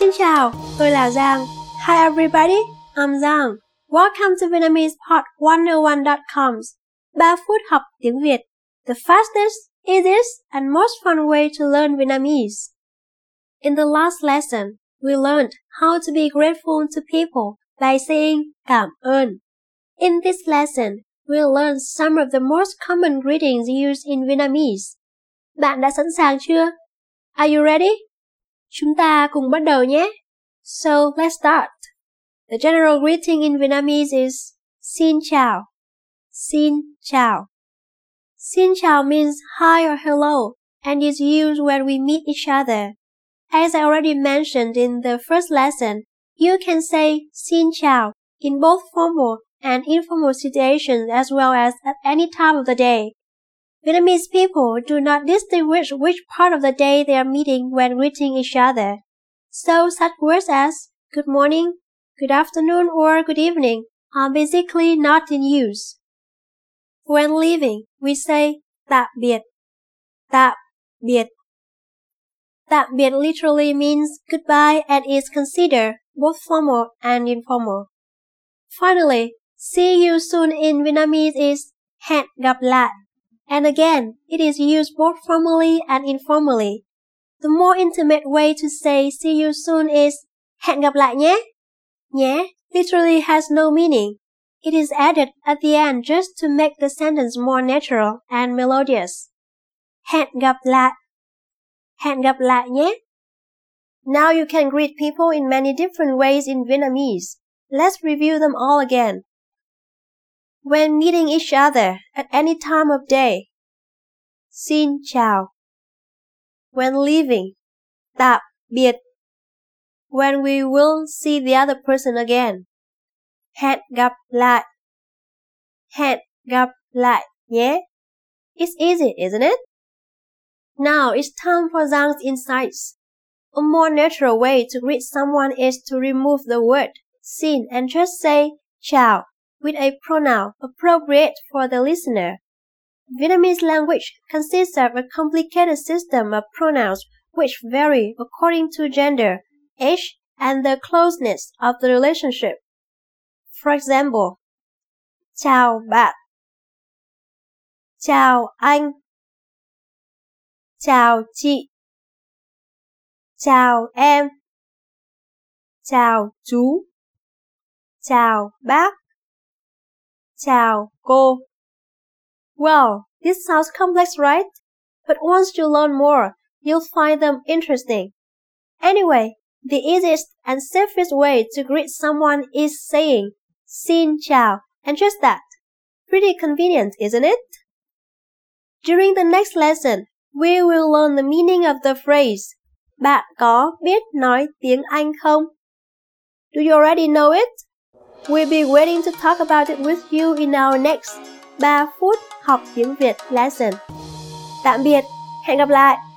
Xin chào, tôi là Giang. Hi everybody, I'm Giang. Welcome to VietnamesePod101.com's 3 phút học tiếng Việt. The fastest, easiest, and most fun way to learn Vietnamese. In the last lesson, we learned how to be grateful to people by saying cảm ơn. In this lesson, we'll learn some of the most common greetings used in Vietnamese. Bạn đã sẵn sàng chưa? Are you ready? Chúng ta cùng bắt đầu nhé. So, let's start. The general greeting in Vietnamese is Xin chào. Xin chào. Xin chào means hi or hello and is used when we meet each other. As I already mentioned in the first lesson, you can say Xin chào in both formal and informal situations as well as at any time of the day. Vietnamese people do not distinguish which part of the day they are meeting when greeting each other. So such words as good morning, good afternoon, or good evening are basically not in use. When leaving, we say tạm biệt. Tạm biệt. Tạm biệt literally means goodbye and is considered both formal and informal. Finally, see you soon in Vietnamese is hẹn gặp lại. And again, it is used both formally and informally. The more intimate way to say see you soon is hẹn gặp lại nhé. Nhé literally has no meaning. It is added at the end just to make the sentence more natural and melodious. Hẹn gặp lại. Hẹn gặp lại nhé. Now you can greet people in many different ways in Vietnamese. Let's review them all again. When meeting each other at any time of day, Xin chào. When leaving, tạm biệt. When we will see the other person again, hẹn gặp lại. Hẹn gặp lại nhé. It's easy, isn't it? Now it's time for Zhang's insights. A more natural way to greet someone is to remove the word Xin and just say chào, with a pronoun appropriate for the listener. Vietnamese language consists of a complicated system of pronouns which vary according to gender, age, and the closeness of the relationship. For example, chào bạn, chào anh, chào chị, chào em, chào chú, chào bác, chào cô. Well, this sounds complex, right? But once you learn more, you'll find them interesting. Anyway, the easiest and safest way to greet someone is saying Xin chào and just that. Pretty convenient, isn't it? During the next lesson, we will learn the meaning of the phrase Bạn có biết nói tiếng Anh không? Do you already know it? We'll be waiting to talk about it with you in our next 3 phút học tiếng Việt lesson. Tạm biệt, hẹn gặp lại!